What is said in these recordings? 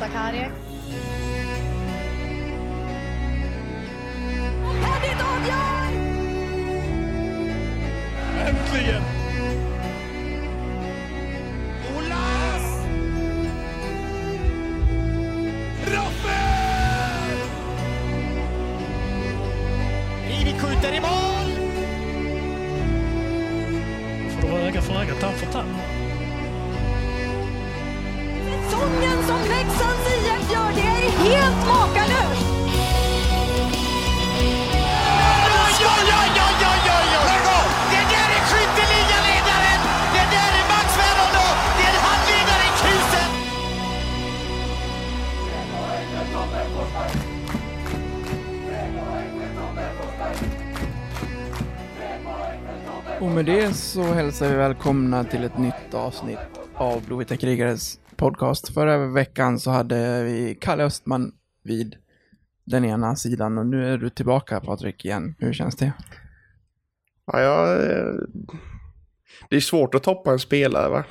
Sakari. Hedit avgör! Äntligen! Olas! Raffel! Rivik skjuter i mål! Får du öga för öga, tapp för tapp. Sången som Leksands IF gör, det är helt makalöst! Det där är skytteligaledaren! Det där är Max Fernando! Det är han ledare i krisen! Och med det så hälsar vi välkomna till ett nytt avsnitt av Blodvita Krigares podcast. Förra veckan så hade vi Kalle Östman vid den ena sidan och nu är du tillbaka, Patrik, igen. Hur känns det? Ja, det är svårt att toppa en spelare, va?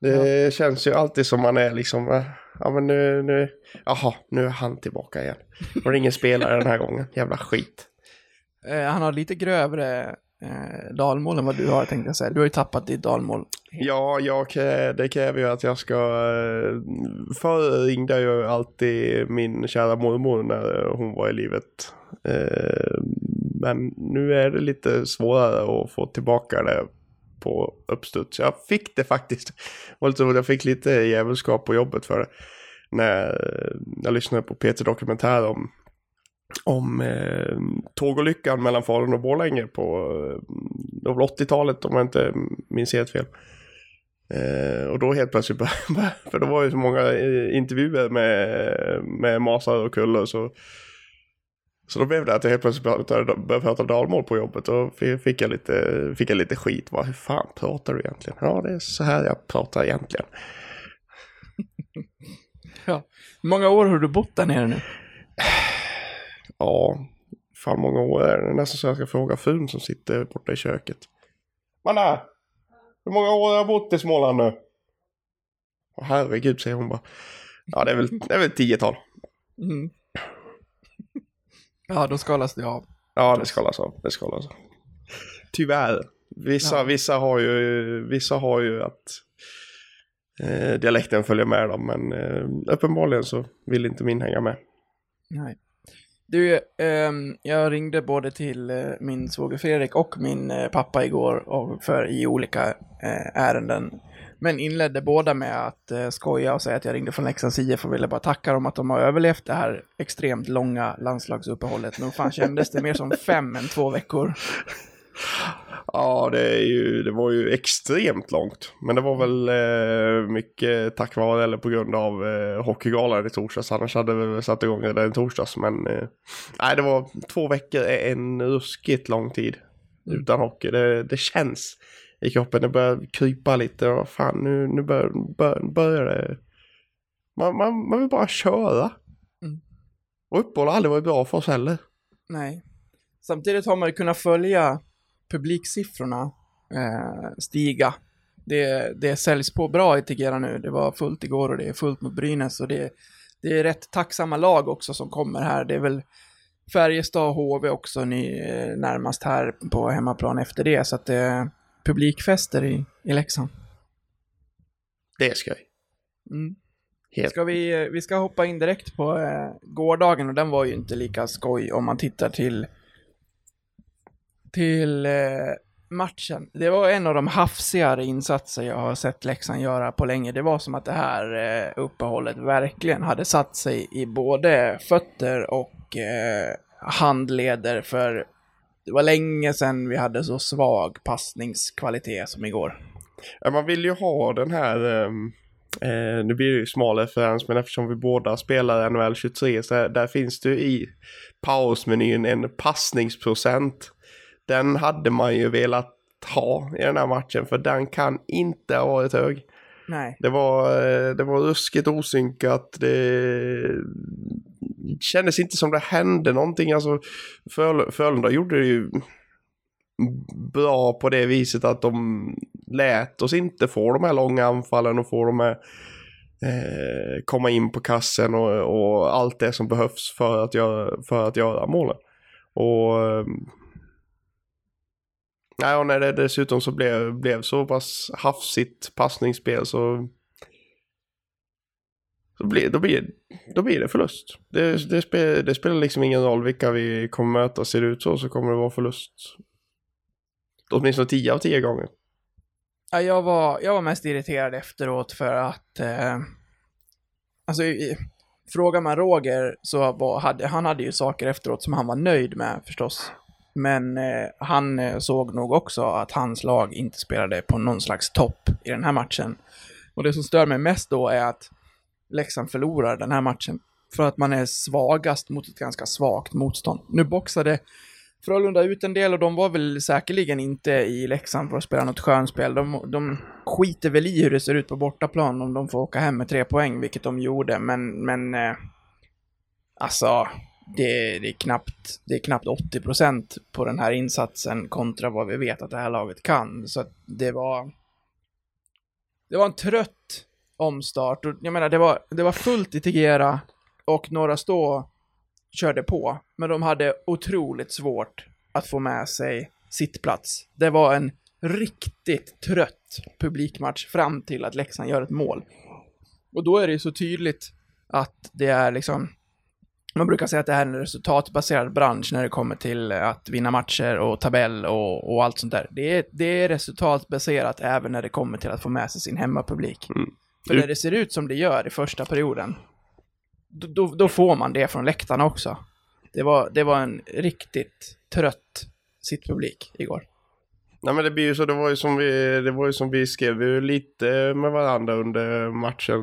Det känns ju alltid som man är liksom, ja men nu är han tillbaka igen. Det var ingen spelare den här gången, jävla skit. Han har lite grövre dalmål än vad du har, tänkte jag säga. Du har ju tappat ditt dalmål. Ja, det kräver ju att jag ska... Förr ringde ju alltid min kära mormor när hon var i livet. Men nu är det lite svårare att få tillbaka det på uppstuds. Jag fick det faktiskt. Jag fick lite jävelskap på jobbet för det. När jag lyssnade på Peter dokumentär om tågolyckan mellan Falun och Borlänge på 80-talet, om jag inte minns helt fel. Och då helt plötsligt för det var ju så många intervjuer med masar och kullar, så då blev det att jag helt plötsligt började prata dalmål på jobbet, och fick jag lite skit. Hur fan pratar du egentligen? Ja, det är så här jag pratar egentligen. Ja. Hur många år har du bott där nere nu? Ja, fan många år är det. Nästan så jag ska fråga frun som sitter borta i köket. Manna, hur många år har jag bott i Småland nu? Åh, herregud, säger hon bara. Ja, det är väl 10-tal. Mm. Ja, då skalas det av. Ja, det skalas av. Tyvärr. Vissa har ju att dialekten följer med dem, men uppenbarligen så vill inte min hänga med. Nej. Du, jag ringde både till min svåger Fredrik och min pappa igår i olika ärenden. Men inledde båda med att skoja och säga att jag ringde från Leksands IF och ville bara tacka dem att de har överlevt det här extremt långa landslagsuppehållet. Men fan, kändes det mer som 5 än 2 veckor? Ja, det var ju extremt långt. Men det var väl mycket tack vare eller på grund av hockeygalan i torsdags. Annars hade vi satt igång redan i torsdags. Men nej, det var 2 veckor, en ruskigt lång tid utan hockey. Det känns i kroppen. Det börjar krypa lite. Och fan, nu börjar det. Man vill bara köra. Mm. Och uppehåll har aldrig varit bra för oss heller. Nej. Samtidigt har man ju kunnat följa publiksiffrorna stiga. Det säljs på bra i Tegera nu. Det var fullt igår och det är fullt mot Brynäs, och det är rätt tacksamma lag också som kommer här. Det är väl Färjestad och HV också närmast här på hemmaplan efter det, så att det är publikfester i Leksand. Det ska vi. Mm. Vi ska hoppa in direkt på gårdagen, och den var ju inte lika skoj om man tittar till matchen. Det var en av de hafsigare insatser jag har sett Leksand göra på länge. Det var som att det här uppehållet verkligen hade satt sig i både fötter och handleder, för det var länge sedan vi hade så svag passningskvalitet som igår. Ja, man vill ju ha den här nu blir det ju smal referens, men eftersom vi båda spelar NHL 23 så där finns det i pausmenyn en passningsprocent. Den hade man ju velat ha i den här matchen, för den kan inte ha varit hög. Nej. Det var ruskigt osynkat. Det kändes inte som det hände någonting. Alltså, Frölunda gjorde det ju bra på det viset att de lät oss inte få de här långa anfallen och få de här komma in på kassen och allt det som behövs för att göra målen. Och när det dessutom så blev så pass hafsigt passningsspel så blir det förlust. Det spelar liksom ingen roll vilka vi kommer möta. Ser det ut så kommer det vara förlust. Åtminstone 10 av 10 gånger. Ja, jag var mest irriterad efteråt för att frågar man Roger så hade ju saker efteråt som han var nöjd med förstås. Men han såg nog också att hans lag inte spelade på någon slags topp i den här matchen. Och det som stör mig mest då är att Leksand förlorar den här matchen för att man är svagast mot ett ganska svagt motstånd. Nu boxade Frölunda ut en del och de var väl säkerligen inte i Leksand för att spela något skönspel. De skiter väl i hur det ser ut på bortaplan om de får åka hem med 3 poäng, vilket de gjorde. Men alltså det är knappt 80% på den här insatsen kontra vad vi vet att det här laget kan. Så det var en trött omstart. Jag menar det var fullt i Tegera och några stå körde på, men de hade otroligt svårt att få med sig sittplats. Det var en riktigt trött publikmatch fram till att Leksand gör ett mål. Och då är det ju så tydligt att det är liksom, man brukar säga att det här är en resultatbaserad bransch när det kommer till att vinna matcher och tabell och allt sånt där. Det är resultatbaserat även när det kommer till att få med sig sin hemmapublik. Mm. För när det ser ut som det gör i första perioden, då får man det från läktarna också. Det var en riktigt trött sittpublik igår. Nej, men det blir ju så, det var ju som vi skrev vi lite med varandra under matchen,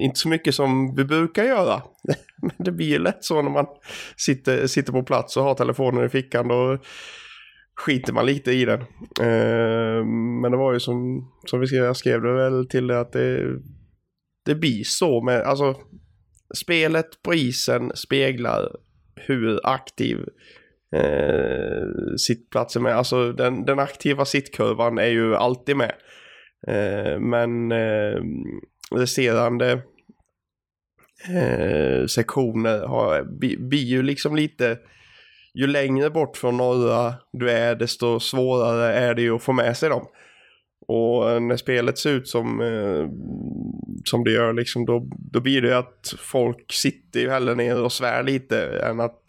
inte så mycket som vi brukar göra. Men det blir ju lätt så när man sitter på plats och har telefonen i fickan, då skiter man lite i den. Men det var ju som vi skrev, jag skrev det väl till det, att det blir så med, alltså spelet på isen speglar hur aktiv sittplatsen med. Alltså den aktiva sittkurvan är ju alltid med. Men resterande sektioner blir ju liksom lite, ju längre bort från norra du är desto svårare är det ju att få med sig dem. Och när spelet ser ut som det gör liksom, då blir det att folk sitter ju hellre ner och svär lite än att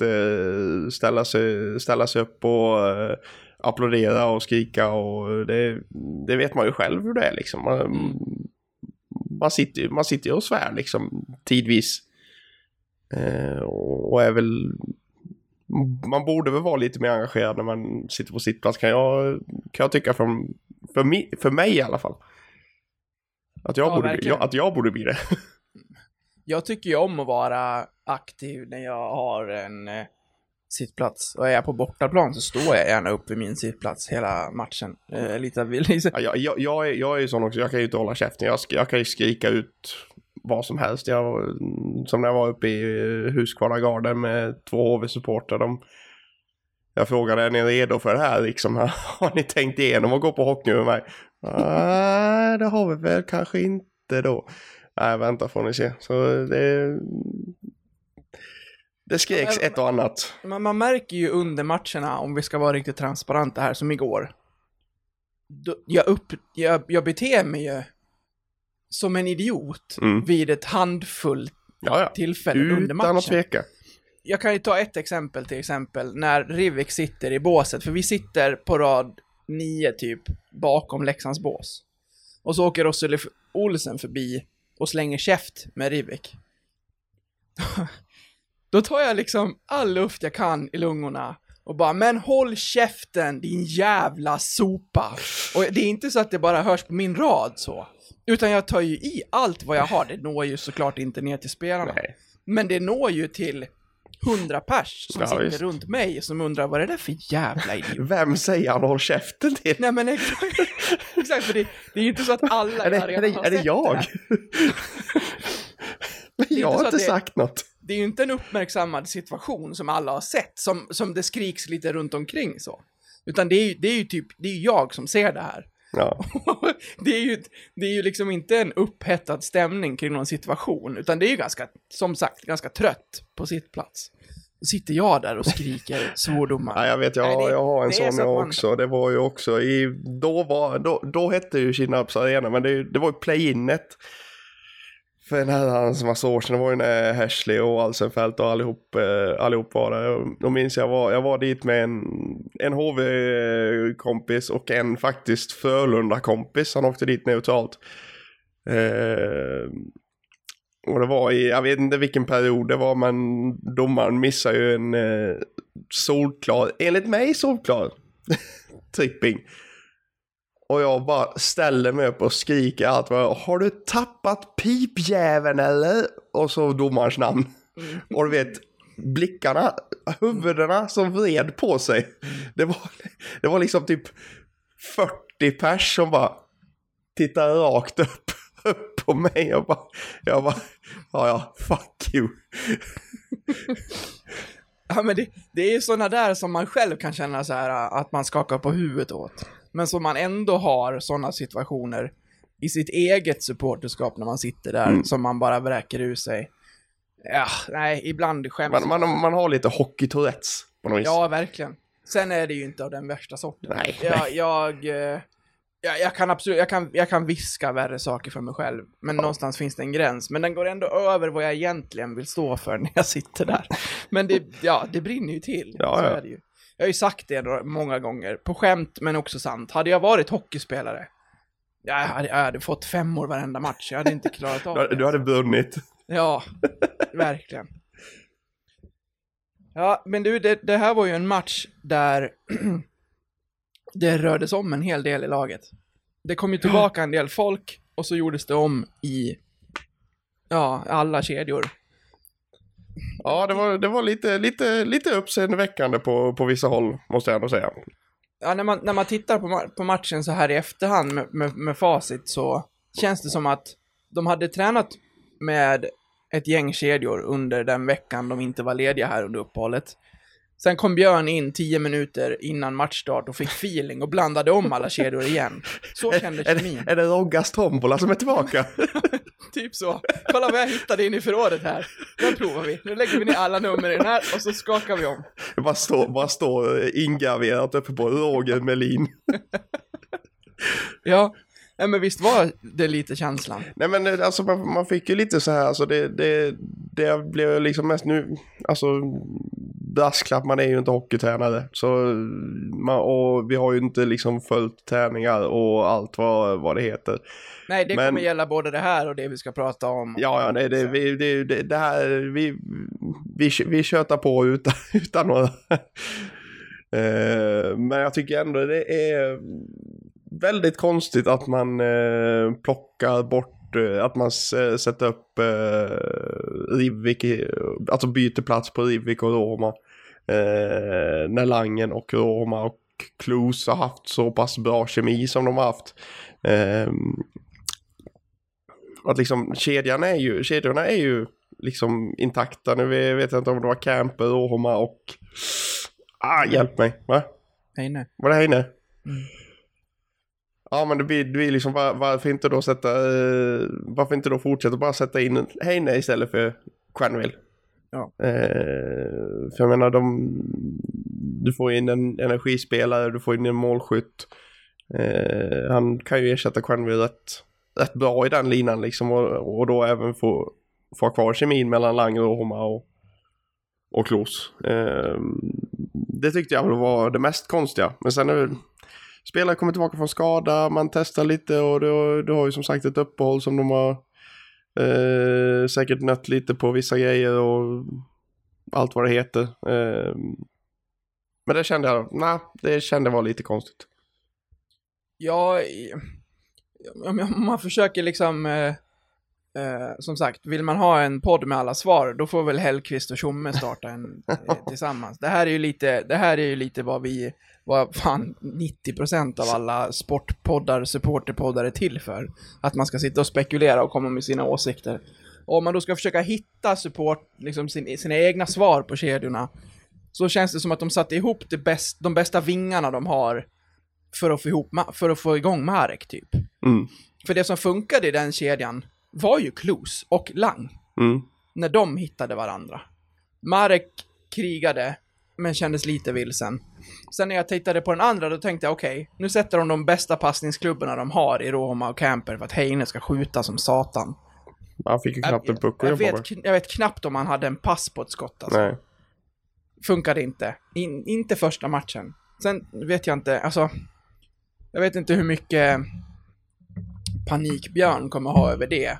ställa sig upp och applådera och skrika, och det vet man ju själv hur det är liksom. Man sitter och svär liksom tidvis. Och är väl, man borde väl vara lite mer engagerad när man sitter på sittplats, kan jag tycka, för mig i alla fall. Att jag borde bli det. Jag tycker ju om att vara aktiv när jag har en sittplats. Och är jag på bortaplan så står jag gärna upp vid min sittplats hela matchen. Jag är ju sån också. Jag kan ju inte hålla käften. Jag kan ju skrika ut vad som helst. Som när jag var uppe i Husqvarna Garden med 2 HV-supporter. Jag frågade, är ni redo för det här? Liksom, har ni tänkt igenom att gå på hockey med mig? Nej, det har vi väl kanske inte då. Nej, vänta får ni se. Så det skreks ett och annat. Man märker ju under matcherna, om vi ska vara riktigt transparenta här, som igår. Jag beter mig ju som en idiot vid ett handfullt tillfälle under matchen. Utan att tveka. Jag kan ju ta ett exempel, när Rivik sitter i båset. För vi sitter på rad 9 typ bakom Leksands bås. Och så åker Russell Olsen förbi och slänger käft med Rivik. Då tar jag liksom all luft jag kan i lungorna och bara, men håll käften din jävla sopa. Och det är inte så att det bara hörs på min rad så. Utan jag tar ju i allt vad jag har. Det når ju såklart inte ner till spelarna. Nej. Men det når ju till 100 pers som sitter runt mig som undrar, vad är det där för jävla idiot? Vem säger han håll käften till? Nej, men exakt, för det är ju inte så att alla är det jag? Men jag har inte sagt något. Det är ju inte en uppmärksammad situation som alla har sett, som det skriks lite runt omkring så. Utan det är ju typ, det är jag som ser det här. Ja. Det är ju liksom inte en upphettad stämning kring någon situation, utan det är ju ganska, som sagt, ganska trött på sitt plats. Då sitter jag där och skriker svordomar. Ja, jag vet, jag har en sån jag också. Det var ju också i, då hette ju Kinnaps Arena, men det var ju play-innet. För den här hans massagen var ju när Härsli och Alsenfält och allihop var där. Då minns jag var dit med en HV-kompis och en faktiskt Frölunda-kompis. Han åkte dit neutralt. Och det var jag vet inte vilken period det var, men domaren missade ju en solklar, enligt mig solklar, tripping. Och jag bara ställer mig upp och skriker allt. Har du tappat pipjäveln eller? Och så domarens namn. Och du vet, blickarna, huvudena som vred på sig. Det var liksom typ 40 pers som bara tittar rakt upp på mig. Jag bara ja, fuck you. Ja, men det är sådana där som man själv kan känna så här att man skakar på huvudet åt. Men som man ändå har sådana situationer i sitt eget supporterskap när man sitter där, som man bara bräker ur sig. Ja, nej, ibland skäms. Man har lite hockey-tourettes på något vis. Ja, verkligen. Sen är det ju inte av den värsta sorten. Nej. Jag kan viska värre saker för mig själv. Men någonstans finns det en gräns. Men den går ändå över vad jag egentligen vill stå för när jag sitter där. Men det brinner ju till. Ja, så är det ju. Jag har ju sagt det många gånger, på skämt men också sant. Hade jag varit hockeyspelare, jag hade fått 5 varenda match. Jag hade inte klarat av det. Du hade vunnit. Ja, verkligen. Ja, men du, det här var ju en match där det rördes om en hel del i laget. Det kom ju tillbaka en del folk och så gjordes det om i alla kedjor. Ja, det var lite uppseendeväckande på vissa håll, måste jag ändå säga. Ja, när man tittar på matchen så här i efterhand med facit, så känns det som att de hade tränat med ett gäng kedjor under den veckan de inte var lediga här under uppehållet. Sen kom Björn in 10 minuter innan matchstart och fick feeling och blandade om alla kedjor igen. Så kändes kemin. Är det Roggas tombola som är tillbaka? Typ så. Kolla vad jag hittade in i förrådet här. Den provar vi. Nu lägger vi ner alla nummer i den här och så skakar vi om. Det bara stå ingraverat uppe på Roger Melin. Ja. Nej, men visst var det lite känslan. Nej, men alltså man fick ju lite så här, alltså det blev liksom mest nu, alltså brasklapp, man är ju inte hockeytränare så och vi har ju inte liksom följt träningar och allt vad det heter. Nej, det kommer gälla både det här och det vi ska prata om. Ja, nej, det här vi köter på utan några. Men jag tycker ändå det är väldigt konstigt att man plockar bort, att man sätter upp Rivik, alltså byter plats på Rivik och Roma, när Langen och Roma och Klos har haft så pass bra kemi som de har haft. Att liksom kedjorna är ju liksom intakta. Nu vet jag inte om det var Camper, Roma och hjälp mig, va? Heine. Var det Heine? Mm. Ja, men det blir liksom, varför inte då fortsätta bara sätta in Heine istället för Cranville? Ja. För jag menar, du får in en energispelare, du får in en målskytt. Han kan ju ersätta Cranville rätt bra i den linan liksom, och då även få kvar kemin mellan Lange och Roma och Klos. Det tyckte jag var det mest konstiga. Men sen är det, spelare kommer tillbaka från skada, man testar lite och du har ju som sagt ett uppehåll som de har säkert nött lite på vissa grejer och allt vad det heter. Men det kände jag var lite konstigt. Ja, man försöker liksom, som sagt, vill man ha en podd med alla svar, då får väl Hellqvist och Schumme starta en tillsammans. Det här är ju lite vad vi, vad fan 90% av alla sportpoddar, supporterpoddar är till för. Att man ska sitta och spekulera och komma med sina åsikter. Och om man då ska försöka hitta liksom sina egna svar på kedjorna, så känns det som att de satte ihop de bästa vingarna de har för att få igång Marek typ. Mm. För det som funkade i den kedjan var ju Klos och Lange. Mm. När de hittade varandra. Marek krigade men kändes lite vilsen. Sen när jag tittade på den andra då tänkte jag okej, nu sätter de bästa passningsklubborna de har i Roma och Camper för att Heine ska skjuta som satan. Han fick ju knappt en puck. Jag vet knappt om han hade en pass på ett skott alltså. Nej. Funkade inte. Inte första matchen. Sen vet jag inte, alltså jag vet inte hur mycket Panikbjörn kommer ha över det.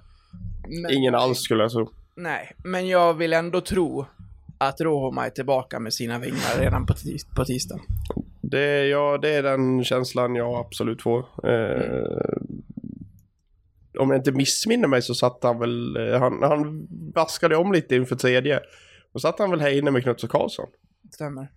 Men, ingen alls skulle jag säga. Nej, men jag vill ändå tro att Roma är tillbaka med sina vingar redan på tisdagen. Det är den känslan jag absolut får. Om jag inte missminner mig så satt han väl... Han vaskade om lite inför tredje. Och satt han väl här inne med Knuts och Karlsson. Stämmer.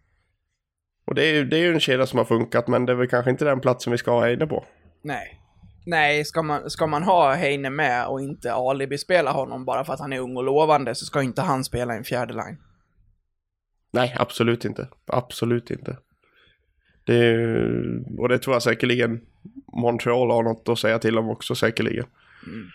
Och det är ju en kedja som har funkat, men det är väl kanske inte den platsen vi ska ha Heine på. Nej. Nej, ska man ha Heine med och inte alibi-spela honom bara för att han är ung och lovande så ska inte han spela en fjärde line. Nej, absolut inte. Absolut inte. Och det tror jag säkerligen Montreal har något att säga till om också säkerligen. Mm.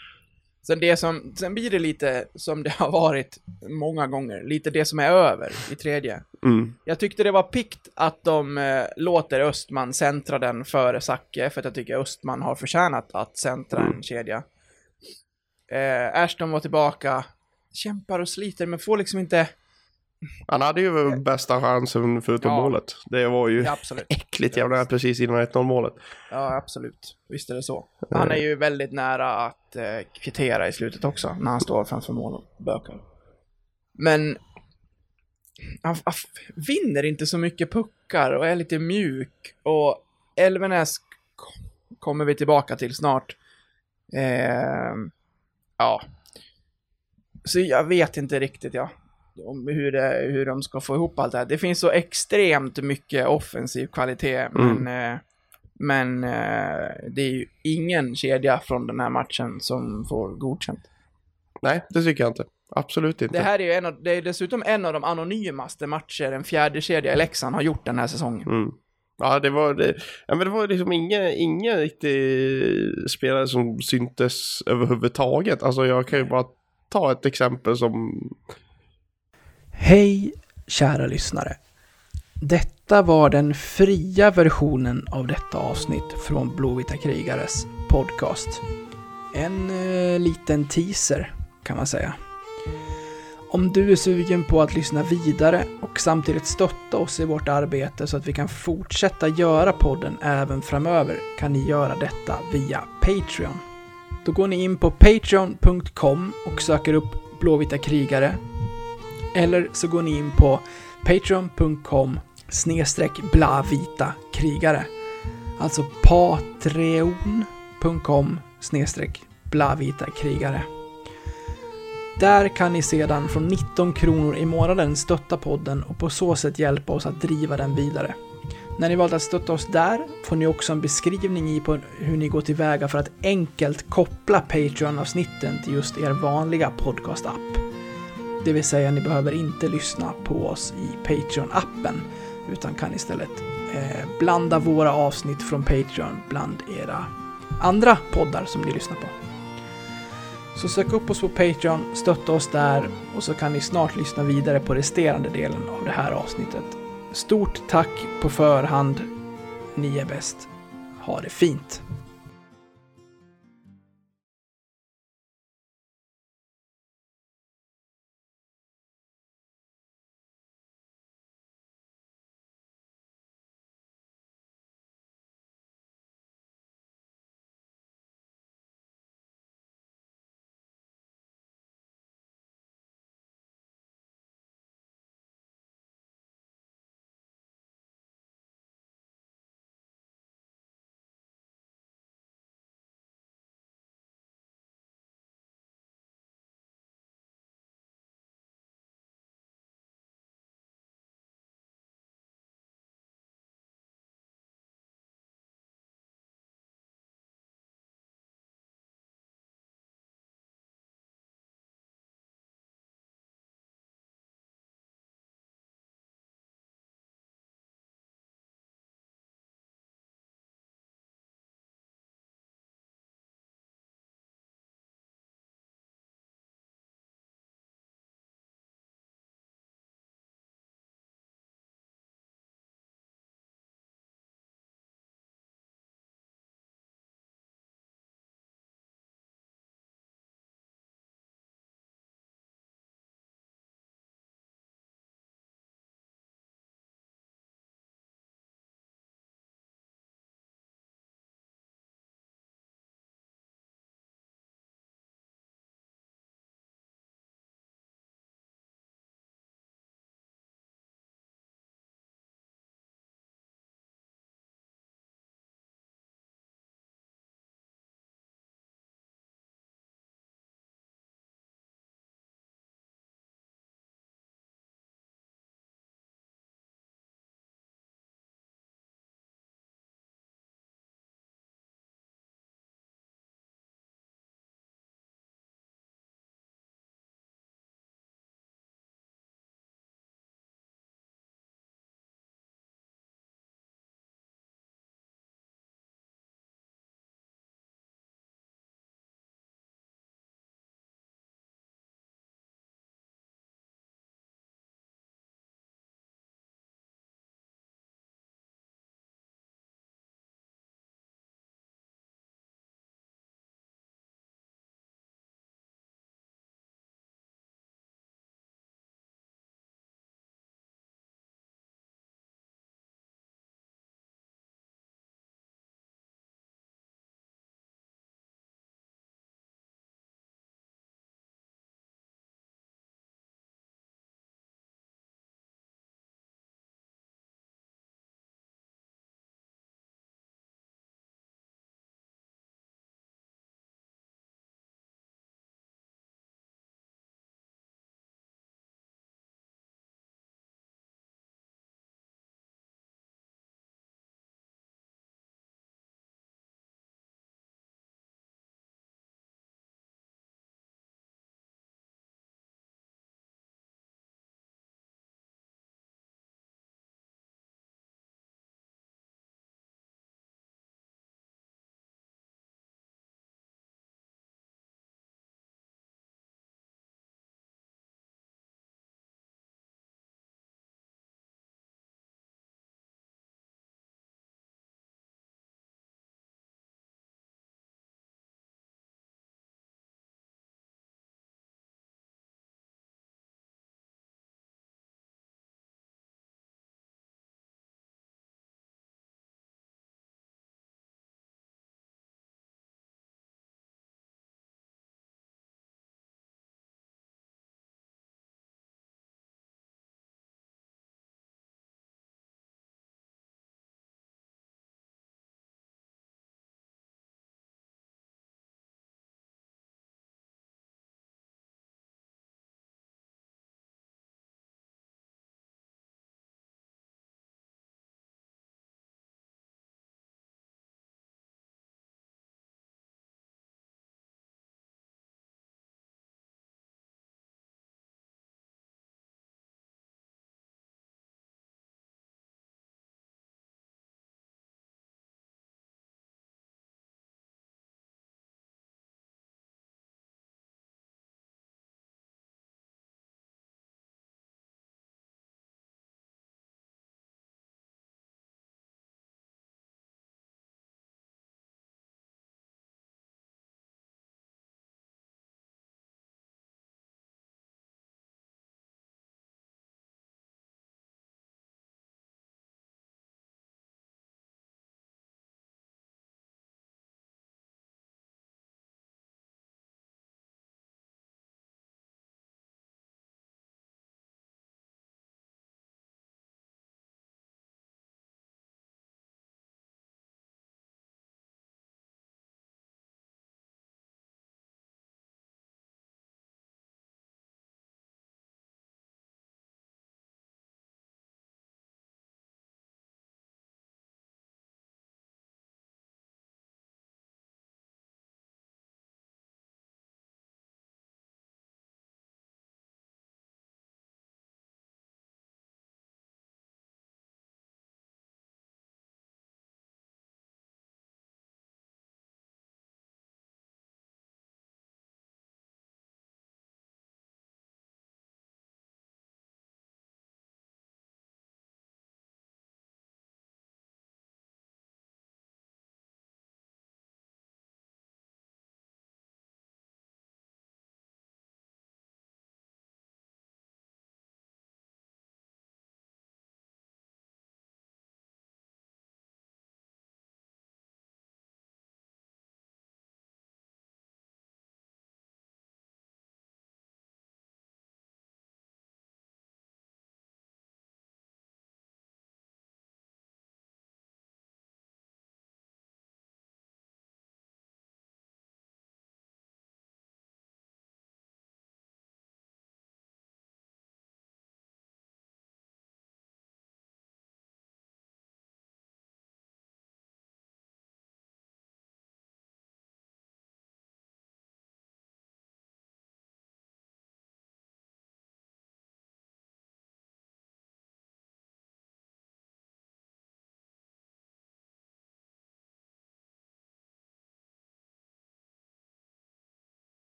Sen blir det lite som det har varit många gånger. Lite det som är över i tredje. Mm. Jag tyckte det var pikt att de låter Östman centra den före Sakke. För att jag tycker Östman har förtjänat att centra en kedja. Ärsson var tillbaka. Kämpar och sliter men får liksom inte... Han hade ju bästa chansen förutom målet. Det var ju äckligt jävla precis innan 1-0 målet. Ja, absolut. Visst är det så. Han är ju väldigt nära att kvittera i slutet också. När han står framför mål och bökar. Men han vinner inte så mycket puckar och är lite mjuk. Och Elvenäs kommer vi tillbaka till snart. Så jag vet inte riktigt, om hur de ska få ihop allt det här. Det finns så extremt mycket offensiv kvalitet men det är ju ingen kedja från den här matchen som får godkänt. Nej, det tycker jag inte. Absolut inte. Det här är ju det är dessutom en av de anonymaste matcher en fjärde kedja i Leksand har gjort den här säsongen. Mm. Ja, det var liksom ingen riktig spelare som syntes överhuvudtaget. Alltså jag kan ju bara ta ett exempel som... Hej kära lyssnare. Detta var den fria versionen av detta avsnitt från Blodvita Krigares podcast. En liten teaser kan man säga. Om du är sugen på att lyssna vidare och samtidigt stötta oss i vårt arbete så att vi kan fortsätta göra podden även framöver kan ni göra detta via Patreon. Då går ni in på patreon.com och söker upp Blodvita Krigare. Eller så går ni in på patreon.com/blavitakrigare. Alltså patreon.com/blavitakrigare. Där kan ni sedan från 19 kronor i månaden stötta podden och på så sätt hjälpa oss att driva den vidare. När ni valt att stötta oss där får ni också en beskrivning i på hur ni går tillväga för att enkelt koppla Patreon-avsnitten till just er vanliga podcast-app. Det vill säga ni behöver inte lyssna på oss i Patreon-appen utan kan istället blanda våra avsnitt från Patreon bland era andra poddar som ni lyssnar på. Så sök upp oss på Patreon, stötta oss där och så kan ni snart lyssna vidare på resterande delen av det här avsnittet. Stort tack på förhand. Ni är bäst. Ha det fint!